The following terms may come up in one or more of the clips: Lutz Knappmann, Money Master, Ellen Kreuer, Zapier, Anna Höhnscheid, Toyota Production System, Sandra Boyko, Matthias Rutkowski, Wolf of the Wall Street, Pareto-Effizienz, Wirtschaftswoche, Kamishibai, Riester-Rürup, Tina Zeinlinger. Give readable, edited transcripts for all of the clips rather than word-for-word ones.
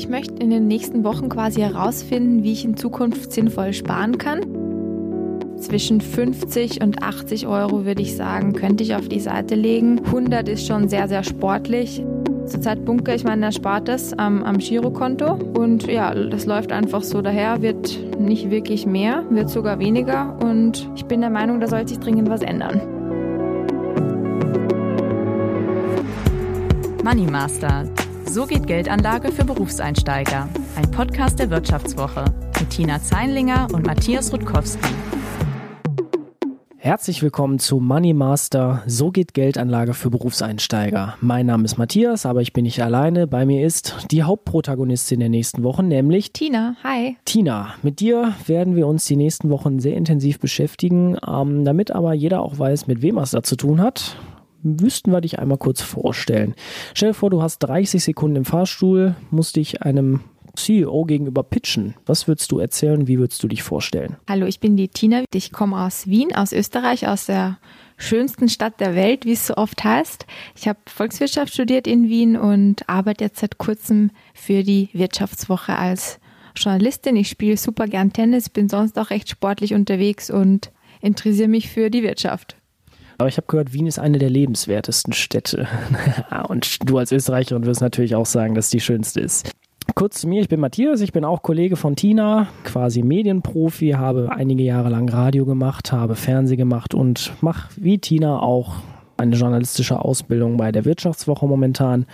Ich möchte in den nächsten Wochen quasi herausfinden, wie ich in Zukunft sinnvoll sparen kann. Zwischen 50 und 80 Euro würde ich sagen, könnte ich auf die Seite legen. 100 ist schon sehr, sehr sportlich. Zurzeit bunkere ich meinen Erspartes am Girokonto und ja, das läuft einfach so daher, wird nicht wirklich mehr, wird sogar weniger und ich bin der Meinung, da sollte sich dringend was ändern. Money Master. So geht Geldanlage für Berufseinsteiger. Ein Podcast der Wirtschaftswoche mit Tina Zeinlinger und Matthias Rutkowski. Herzlich willkommen zu Money Master, so geht Geldanlage für Berufseinsteiger. Mein Name ist Matthias, aber ich bin nicht alleine. Bei mir ist die Hauptprotagonistin der nächsten Wochen, nämlich Tina. Hi. Tina, mit dir werden wir uns die nächsten Wochen sehr intensiv beschäftigen, damit aber jeder auch weiß, mit wem er es da zu tun hat. Müssten wir dich einmal kurz vorstellen. Stell dir vor, du hast 30 Sekunden im Fahrstuhl, musst dich einem CEO gegenüber pitchen. Was würdest du erzählen? Wie würdest du dich vorstellen? Hallo, ich bin die Tina. Ich komme aus Wien, aus Österreich, aus der schönsten Stadt der Welt, wie es so oft heißt. Ich habe Volkswirtschaft studiert in Wien und arbeite jetzt seit kurzem für die Wirtschaftswoche als Journalistin. Ich spiele super gern Tennis, bin sonst auch recht sportlich unterwegs und interessiere mich für die Wirtschaft. Aber ich habe gehört, Wien ist eine der lebenswertesten Städte. Und du als Österreicherin wirst natürlich auch sagen, dass die schönste ist. Kurz zu mir, ich bin Matthias, ich bin auch Kollege von Tina, quasi Medienprofi, habe einige Jahre lang Radio gemacht, habe Fernsehen gemacht und mache wie Tina auch eine journalistische Ausbildung bei der Wirtschaftswoche momentan.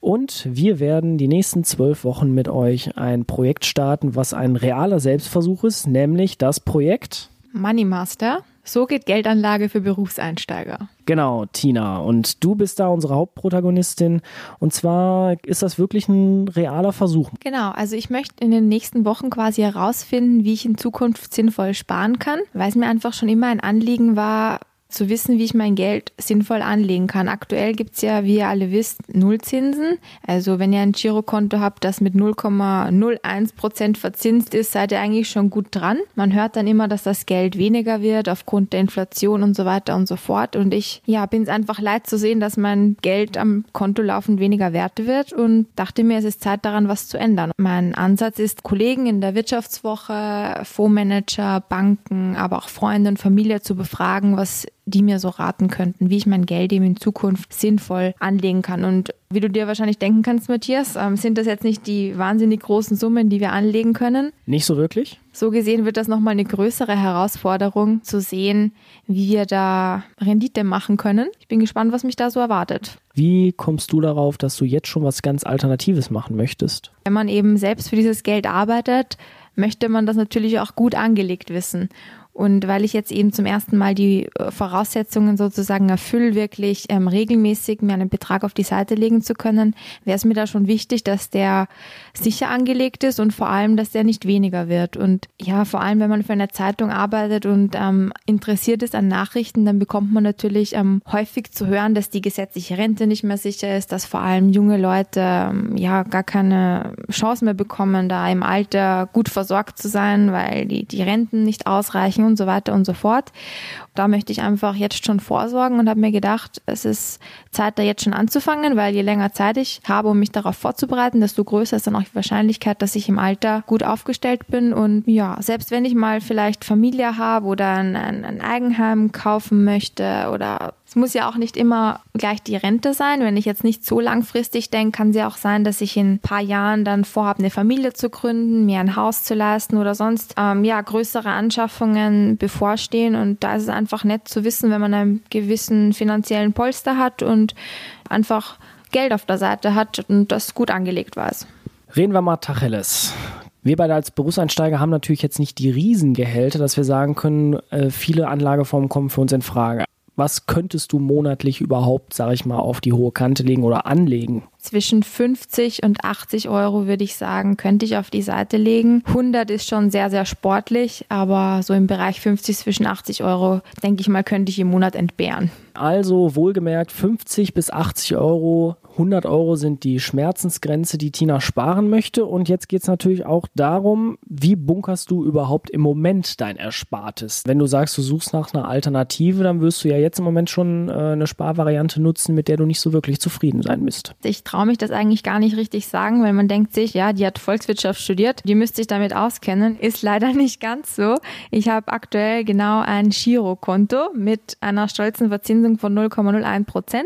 Und wir werden die nächsten 12 Wochen mit euch ein Projekt starten, was ein realer Selbstversuch ist, nämlich das Projekt Money Master. So geht Geldanlage für Berufseinsteiger. Genau, Tina. Und du bist da unsere Hauptprotagonistin. Und zwar ist das wirklich ein realer Versuch. Genau, also ich möchte in den nächsten Wochen quasi herausfinden, wie ich in Zukunft sinnvoll sparen kann, weil es mir einfach schon immer ein Anliegen war, zu wissen, wie ich mein Geld sinnvoll anlegen kann. Aktuell gibt es ja, wie ihr alle wisst, Nullzinsen. Also wenn ihr ein Girokonto habt, das mit 0,01% verzinst ist, seid ihr eigentlich schon gut dran. Man hört dann immer, dass das Geld weniger wird aufgrund der Inflation und so weiter und so fort. Und ich bin es einfach leid zu sehen, dass mein Geld am Konto laufend weniger wert wird und dachte mir, es ist Zeit daran, was zu ändern. Mein Ansatz ist, Kollegen in der Wirtschaftswoche, Fondsmanager, Banken, aber auch Freunde und Familie zu befragen, was die mir so raten könnten, wie ich mein Geld eben in Zukunft sinnvoll anlegen kann. Und wie du dir wahrscheinlich denken kannst, Matthias, sind das jetzt nicht die wahnsinnig großen Summen, die wir anlegen können? Nicht so wirklich. So gesehen wird das nochmal eine größere Herausforderung, zu sehen, wie wir da Rendite machen können. Ich bin gespannt, was mich da so erwartet. Wie kommst du darauf, dass du jetzt schon was ganz Alternatives machen möchtest? Wenn man eben selbst für dieses Geld arbeitet, möchte man das natürlich auch gut angelegt wissen. Und weil ich jetzt eben zum ersten Mal die Voraussetzungen sozusagen erfülle, wirklich regelmäßig mir einen Betrag auf die Seite legen zu können, wäre es mir da schon wichtig, dass der sicher angelegt ist und vor allem, dass der nicht weniger wird. Und ja, vor allem, wenn man für eine Zeitung arbeitet und interessiert ist an Nachrichten, dann bekommt man natürlich häufig zu hören, dass die gesetzliche Rente nicht mehr sicher ist, dass vor allem junge Leute gar keine Chance mehr bekommen, da im Alter gut versorgt zu sein, weil die Renten nicht ausreichen und so weiter und so fort. Da möchte ich einfach jetzt schon vorsorgen und habe mir gedacht, es ist Zeit, da jetzt schon anzufangen, weil je länger Zeit ich habe, um mich darauf vorzubereiten, desto größer ist dann auch die Wahrscheinlichkeit, dass ich im Alter gut aufgestellt bin. Und ja, selbst wenn ich mal vielleicht Familie habe oder ein Eigenheim kaufen möchte oder es muss ja auch nicht immer gleich die Rente sein. Wenn ich jetzt nicht so langfristig denke, kann es ja auch sein, dass ich in ein paar Jahren dann vorhabe, eine Familie zu gründen, mir ein Haus zu leisten oder sonst größere Anschaffungen bevorstehen. Und da ist es einfach nett zu wissen, wenn man einen gewissen finanziellen Polster hat und einfach Geld auf der Seite hat und das gut angelegt war. Reden wir mal Tacheles. Wir beide als Berufseinsteiger haben natürlich jetzt nicht die Riesengehälter, dass wir sagen können, viele Anlageformen kommen für uns in Frage. Was könntest du monatlich überhaupt, auf die hohe Kante legen oder anlegen? Zwischen 50 und 80 Euro, würde ich sagen, könnte ich auf die Seite legen. 100 ist schon sehr, sehr sportlich, aber so im Bereich 50 zwischen 80 Euro, denke ich mal, könnte ich im Monat entbehren. Also wohlgemerkt 50 bis 80 Euro, 100 Euro sind die Schmerzensgrenze, die Tina sparen möchte. Und jetzt geht es natürlich auch darum, wie bunkerst du überhaupt im Moment dein Erspartes? Wenn du sagst, du suchst nach einer Alternative, dann wirst du ja jetzt im Moment schon eine Sparvariante nutzen, mit der du nicht so wirklich zufrieden sein müsst. Ich traue mich das eigentlich gar nicht richtig sagen, weil man denkt sich, ja, die hat Volkswirtschaft studiert, die müsste sich damit auskennen. Ist leider nicht ganz so. Ich habe aktuell genau ein Girokonto mit einer stolzen Verzinsung von 0,01%.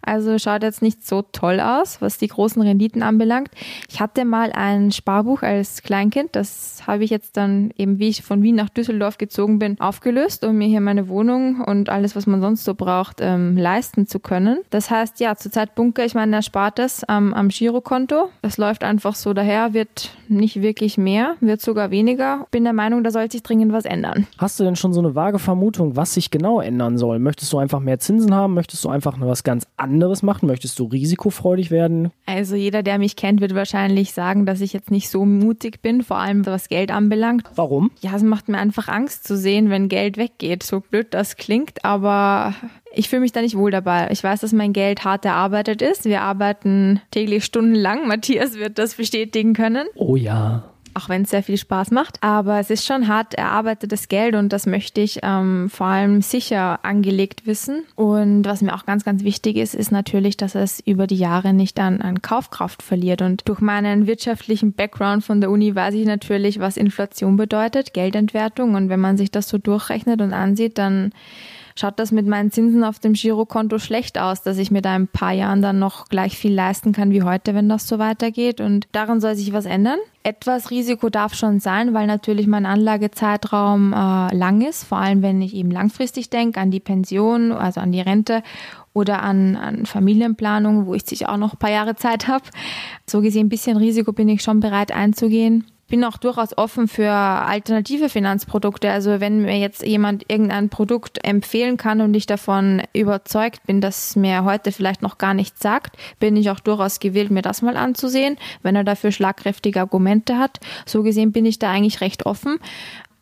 Also schaut jetzt nicht so toll aus, was die großen Renditen anbelangt. Ich hatte mal ein Sparbuch als Kleinkind. Das habe ich jetzt dann eben, wie ich von Wien nach Düsseldorf gezogen bin, aufgelöst, um mir hier meine Wohnung und alles, was man sonst so braucht, leisten zu können. Das heißt, ja, zurzeit bunker ich mein Erspartes am Girokonto. Das läuft einfach so daher, wird nicht wirklich mehr, wird sogar weniger. Bin der Meinung, da sollte sich dringend was ändern. Hast du denn schon so eine vage Vermutung, was sich genau ändern soll? Möchtest du einfach mehr Zinsen haben? Möchtest du einfach was ganz anderes machen? Möchtest du risikofreudig werden? Also jeder, der mich kennt, wird wahrscheinlich sagen, dass ich jetzt nicht so mutig bin, vor allem was Geld anbelangt. Warum? Ja, es macht mir einfach Angst zu sehen, wenn Geld weggeht. So blöd das klingt, aber ich fühle mich da nicht wohl dabei. Ich weiß, dass mein Geld hart erarbeitet ist. Wir arbeiten täglich stundenlang. Matthias wird das bestätigen können. Oh ja. Auch wenn es sehr viel Spaß macht. Aber es ist schon hart erarbeitetes Geld und das möchte ich vor allem sicher angelegt wissen. Und was mir auch ganz, ganz wichtig ist, ist natürlich, dass es über die Jahre nicht an Kaufkraft verliert. Und durch meinen wirtschaftlichen Background von der Uni weiß ich natürlich, was Inflation bedeutet, Geldentwertung. Und wenn man sich das so durchrechnet und ansieht, dann schaut das mit meinen Zinsen auf dem Girokonto schlecht aus, dass ich mir da in ein paar Jahren dann noch gleich viel leisten kann wie heute, wenn das so weitergeht. Und daran soll sich was ändern. Etwas Risiko darf schon sein, weil natürlich mein Anlagezeitraum lang ist, vor allem wenn ich eben langfristig denke, an die Pension, also an die Rente oder an Familienplanung, wo ich sicher auch noch ein paar Jahre Zeit habe. So gesehen ein bisschen Risiko bin ich schon bereit einzugehen. Bin auch durchaus offen für alternative Finanzprodukte. Also wenn mir jetzt jemand irgendein Produkt empfehlen kann und ich davon überzeugt bin, dass es mir heute vielleicht noch gar nichts sagt, bin ich auch durchaus gewillt, mir das mal anzusehen, wenn er dafür schlagkräftige Argumente hat. So gesehen bin ich da eigentlich recht offen.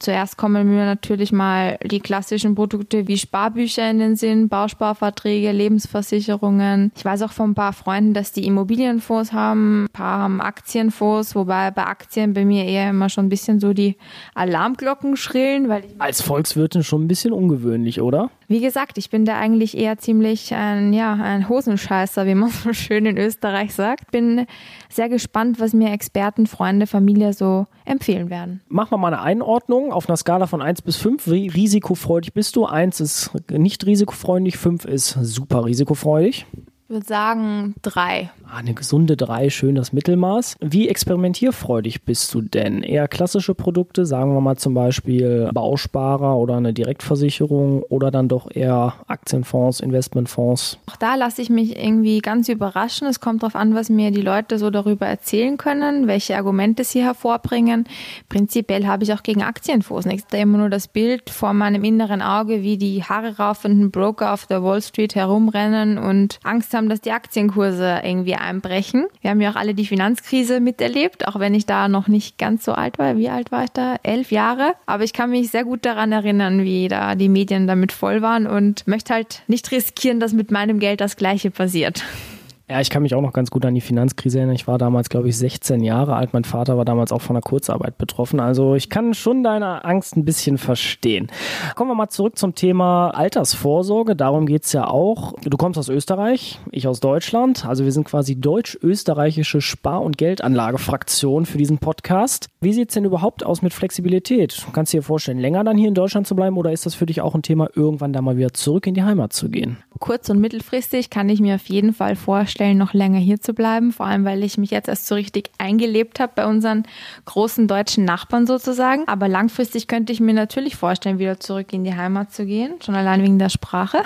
Zuerst kommen mir natürlich mal die klassischen Produkte wie Sparbücher in den Sinn, Bausparverträge, Lebensversicherungen. Ich weiß auch von ein paar Freunden, dass die Immobilienfonds haben, ein paar haben Aktienfonds, wobei bei Aktien bei mir eher immer schon ein bisschen so die Alarmglocken schrillen. Weil als Volkswirtin schon ein bisschen ungewöhnlich, oder? Wie gesagt, ich bin da eigentlich eher ziemlich ein Hosenscheißer, wie man so schön in Österreich sagt. Bin sehr gespannt, was mir Experten, Freunde, Familie so empfehlen werden. Machen wir mal eine Einordnung auf einer Skala von 1 bis 5. Wie risikofreudig bist du? 1 ist nicht risikofreudig, 5 ist super risikofreudig. Ich würde sagen 3. Eine gesunde 3, schön das Mittelmaß. Wie experimentierfreudig bist du denn? Eher klassische Produkte, sagen wir mal zum Beispiel Bausparer oder eine Direktversicherung oder dann doch eher Aktienfonds, Investmentfonds? Auch da lasse ich mich irgendwie ganz überraschen. Es kommt darauf an, was mir die Leute so darüber erzählen können, welche Argumente sie hervorbringen. Prinzipiell habe ich auch gegen Aktienfonds nichts. Da immer nur das Bild vor meinem inneren Auge, wie die Haare raufenden Broker auf der Wall Street herumrennen und Angst haben, dass die Aktienkurse irgendwie einbrechen. Wir haben ja auch alle die Finanzkrise miterlebt, auch wenn ich da noch nicht ganz so alt war. Wie alt war ich da? 11 Jahre. Aber ich kann mich sehr gut daran erinnern, wie da die Medien damit voll waren und möchte halt nicht riskieren, dass mit meinem Geld das Gleiche passiert. Ja, ich kann mich auch noch ganz gut an die Finanzkrise erinnern. Ich war damals, glaube ich, 16 Jahre alt. Mein Vater war damals auch von der Kurzarbeit betroffen. Also ich kann schon deine Angst ein bisschen verstehen. Kommen wir mal zurück zum Thema Altersvorsorge. Darum geht's ja auch. Du kommst aus Österreich, ich aus Deutschland. Also wir sind quasi deutsch-österreichische Spar- und Geldanlagefraktion für diesen Podcast. Wie sieht's denn überhaupt aus mit Flexibilität? Kannst du dir vorstellen, länger dann hier in Deutschland zu bleiben? Oder ist das für dich auch ein Thema, irgendwann da mal wieder zurück in die Heimat zu gehen? Kurz- und mittelfristig kann ich mir auf jeden Fall vorstellen, noch länger hier zu bleiben, vor allem, weil ich mich jetzt erst so richtig eingelebt habe bei unseren großen deutschen Nachbarn sozusagen. Aber langfristig könnte ich mir natürlich vorstellen, wieder zurück in die Heimat zu gehen, schon allein wegen der Sprache.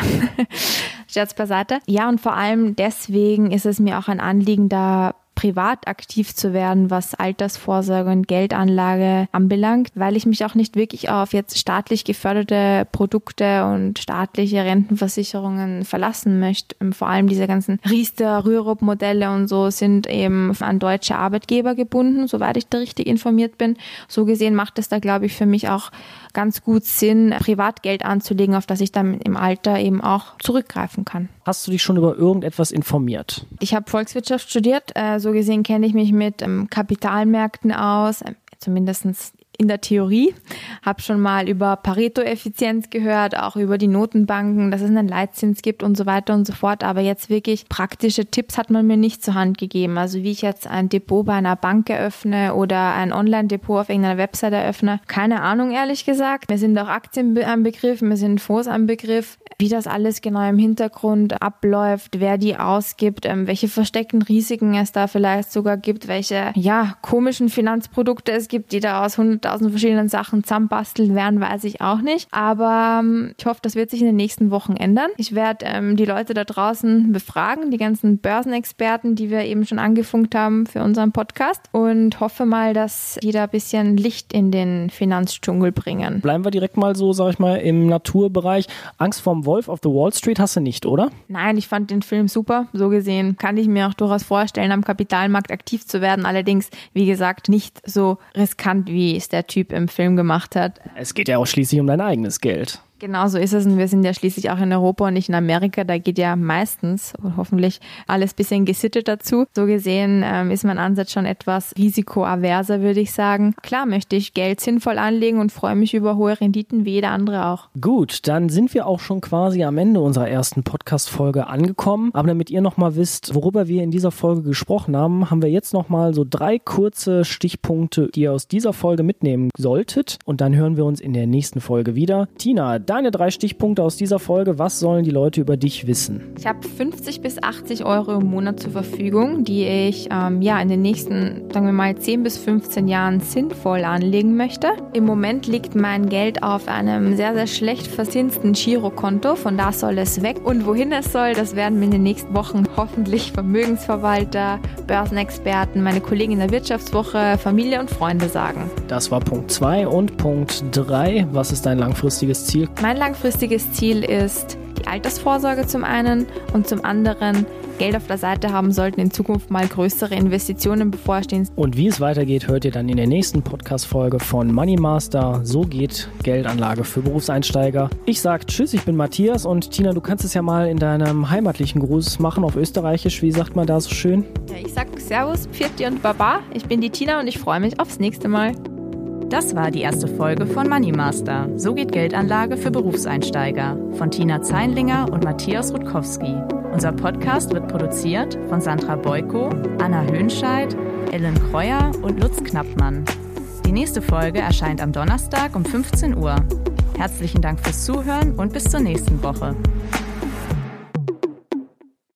Scherz beiseite. Ja, und vor allem deswegen ist es mir auch ein Anliegen, da privat aktiv zu werden, was Altersvorsorge und Geldanlage anbelangt, weil ich mich auch nicht wirklich auf jetzt staatlich geförderte Produkte und staatliche Rentenversicherungen verlassen möchte. Vor allem diese ganzen Riester-Rürup-Modelle und so sind eben an deutsche Arbeitgeber gebunden, soweit ich da richtig informiert bin. So gesehen macht es da, glaube ich, für mich auch ganz gut Sinn, Privatgeld anzulegen, auf das ich dann im Alter eben auch zurückgreifen kann. Hast du dich schon über irgendetwas informiert? Ich habe Volkswirtschaft studiert, so gesehen kenne ich mich mit Kapitalmärkten aus, zumindest in der Theorie. Habe schon mal über Pareto-Effizienz gehört, auch über die Notenbanken, dass es einen Leitzins gibt und so weiter und so fort. Aber jetzt wirklich praktische Tipps hat man mir nicht zur Hand gegeben. Also wie ich jetzt ein Depot bei einer Bank eröffne oder ein Online-Depot auf irgendeiner Website eröffne. Keine Ahnung, ehrlich gesagt. Mir sind auch Aktien ein Begriff, mir sind Fonds ein Begriff. Wie das alles genau im Hintergrund abläuft, wer die ausgibt, welche versteckten Risiken es da vielleicht sogar gibt, welche komischen Finanzprodukte es gibt, die da aus 100.000 verschiedenen Sachen zusammenbasteln werden, weiß ich auch nicht. Aber ich hoffe, das wird sich in den nächsten Wochen ändern. Ich werde die Leute da draußen befragen, die ganzen Börsenexperten, die wir eben schon angefunkt haben für unseren Podcast, und hoffe mal, dass die da ein bisschen Licht in den Finanzdschungel bringen. Bleiben wir direkt mal so, sag ich mal, im Naturbereich. Angst vorm Wolf of the Wall Street hast du nicht, oder? Nein, ich fand den Film super. So gesehen kann ich mir auch durchaus vorstellen, am Kapitalmarkt aktiv zu werden. Allerdings, wie gesagt, nicht so riskant, wie es der Typ im Film gemacht hat. Es geht ja auch schließlich um dein eigenes Geld. Genau so ist es, und wir sind ja schließlich auch in Europa und nicht in Amerika, da geht ja meistens und hoffentlich alles ein bisschen gesittet dazu. So gesehen ist mein Ansatz schon etwas risikoaverser, würde ich sagen. Klar möchte ich Geld sinnvoll anlegen und freue mich über hohe Renditen, wie jeder andere auch. Gut, dann sind wir auch schon quasi am Ende unserer ersten Podcast-Folge angekommen. Aber damit ihr nochmal wisst, worüber wir in dieser Folge gesprochen haben, haben wir jetzt nochmal so 3 kurze Stichpunkte, die ihr aus dieser Folge mitnehmen solltet. Und dann hören wir uns in der nächsten Folge wieder. Tina, deine 3 Stichpunkte aus dieser Folge. Was sollen die Leute über dich wissen? Ich habe 50 bis 80 Euro im Monat zur Verfügung, die ich in den nächsten, sagen wir mal, 10 bis 15 Jahren sinnvoll anlegen möchte. Im Moment liegt mein Geld auf einem sehr, sehr schlecht verzinsten Girokonto. Von da soll es weg. Und wohin es soll, das werden mir in den nächsten Wochen hoffentlich Vermögensverwalter, Börsenexperten, meine Kollegen in der Wirtschaftswoche, Familie und Freunde sagen. Das war Punkt 2 und Punkt 3. Was ist dein langfristiges Ziel? Mein langfristiges Ziel ist die Altersvorsorge zum einen und zum anderen Geld auf der Seite haben, sollten in Zukunft mal größere Investitionen bevorstehen. Und wie es weitergeht, hört ihr dann in der nächsten Podcast-Folge von Money Master. So geht Geldanlage für Berufseinsteiger. Ich sage tschüss, ich bin Matthias, und Tina, du kannst es ja mal in deinem heimatlichen Gruß machen auf Österreichisch. Wie sagt man da so schön? Ja, ich sage Servus, Pfiat und Baba. Ich bin die Tina und ich freue mich aufs nächste Mal. Das war die erste Folge von Money Master. So geht Geldanlage für Berufseinsteiger von Tina Zeinlinger und Matthias Rutkowski. Unser Podcast wird produziert von Sandra Boyko, Anna Höhnscheid, Ellen Kreuer und Lutz Knappmann. Die nächste Folge erscheint am Donnerstag um 15 Uhr. Herzlichen Dank fürs Zuhören und bis zur nächsten Woche.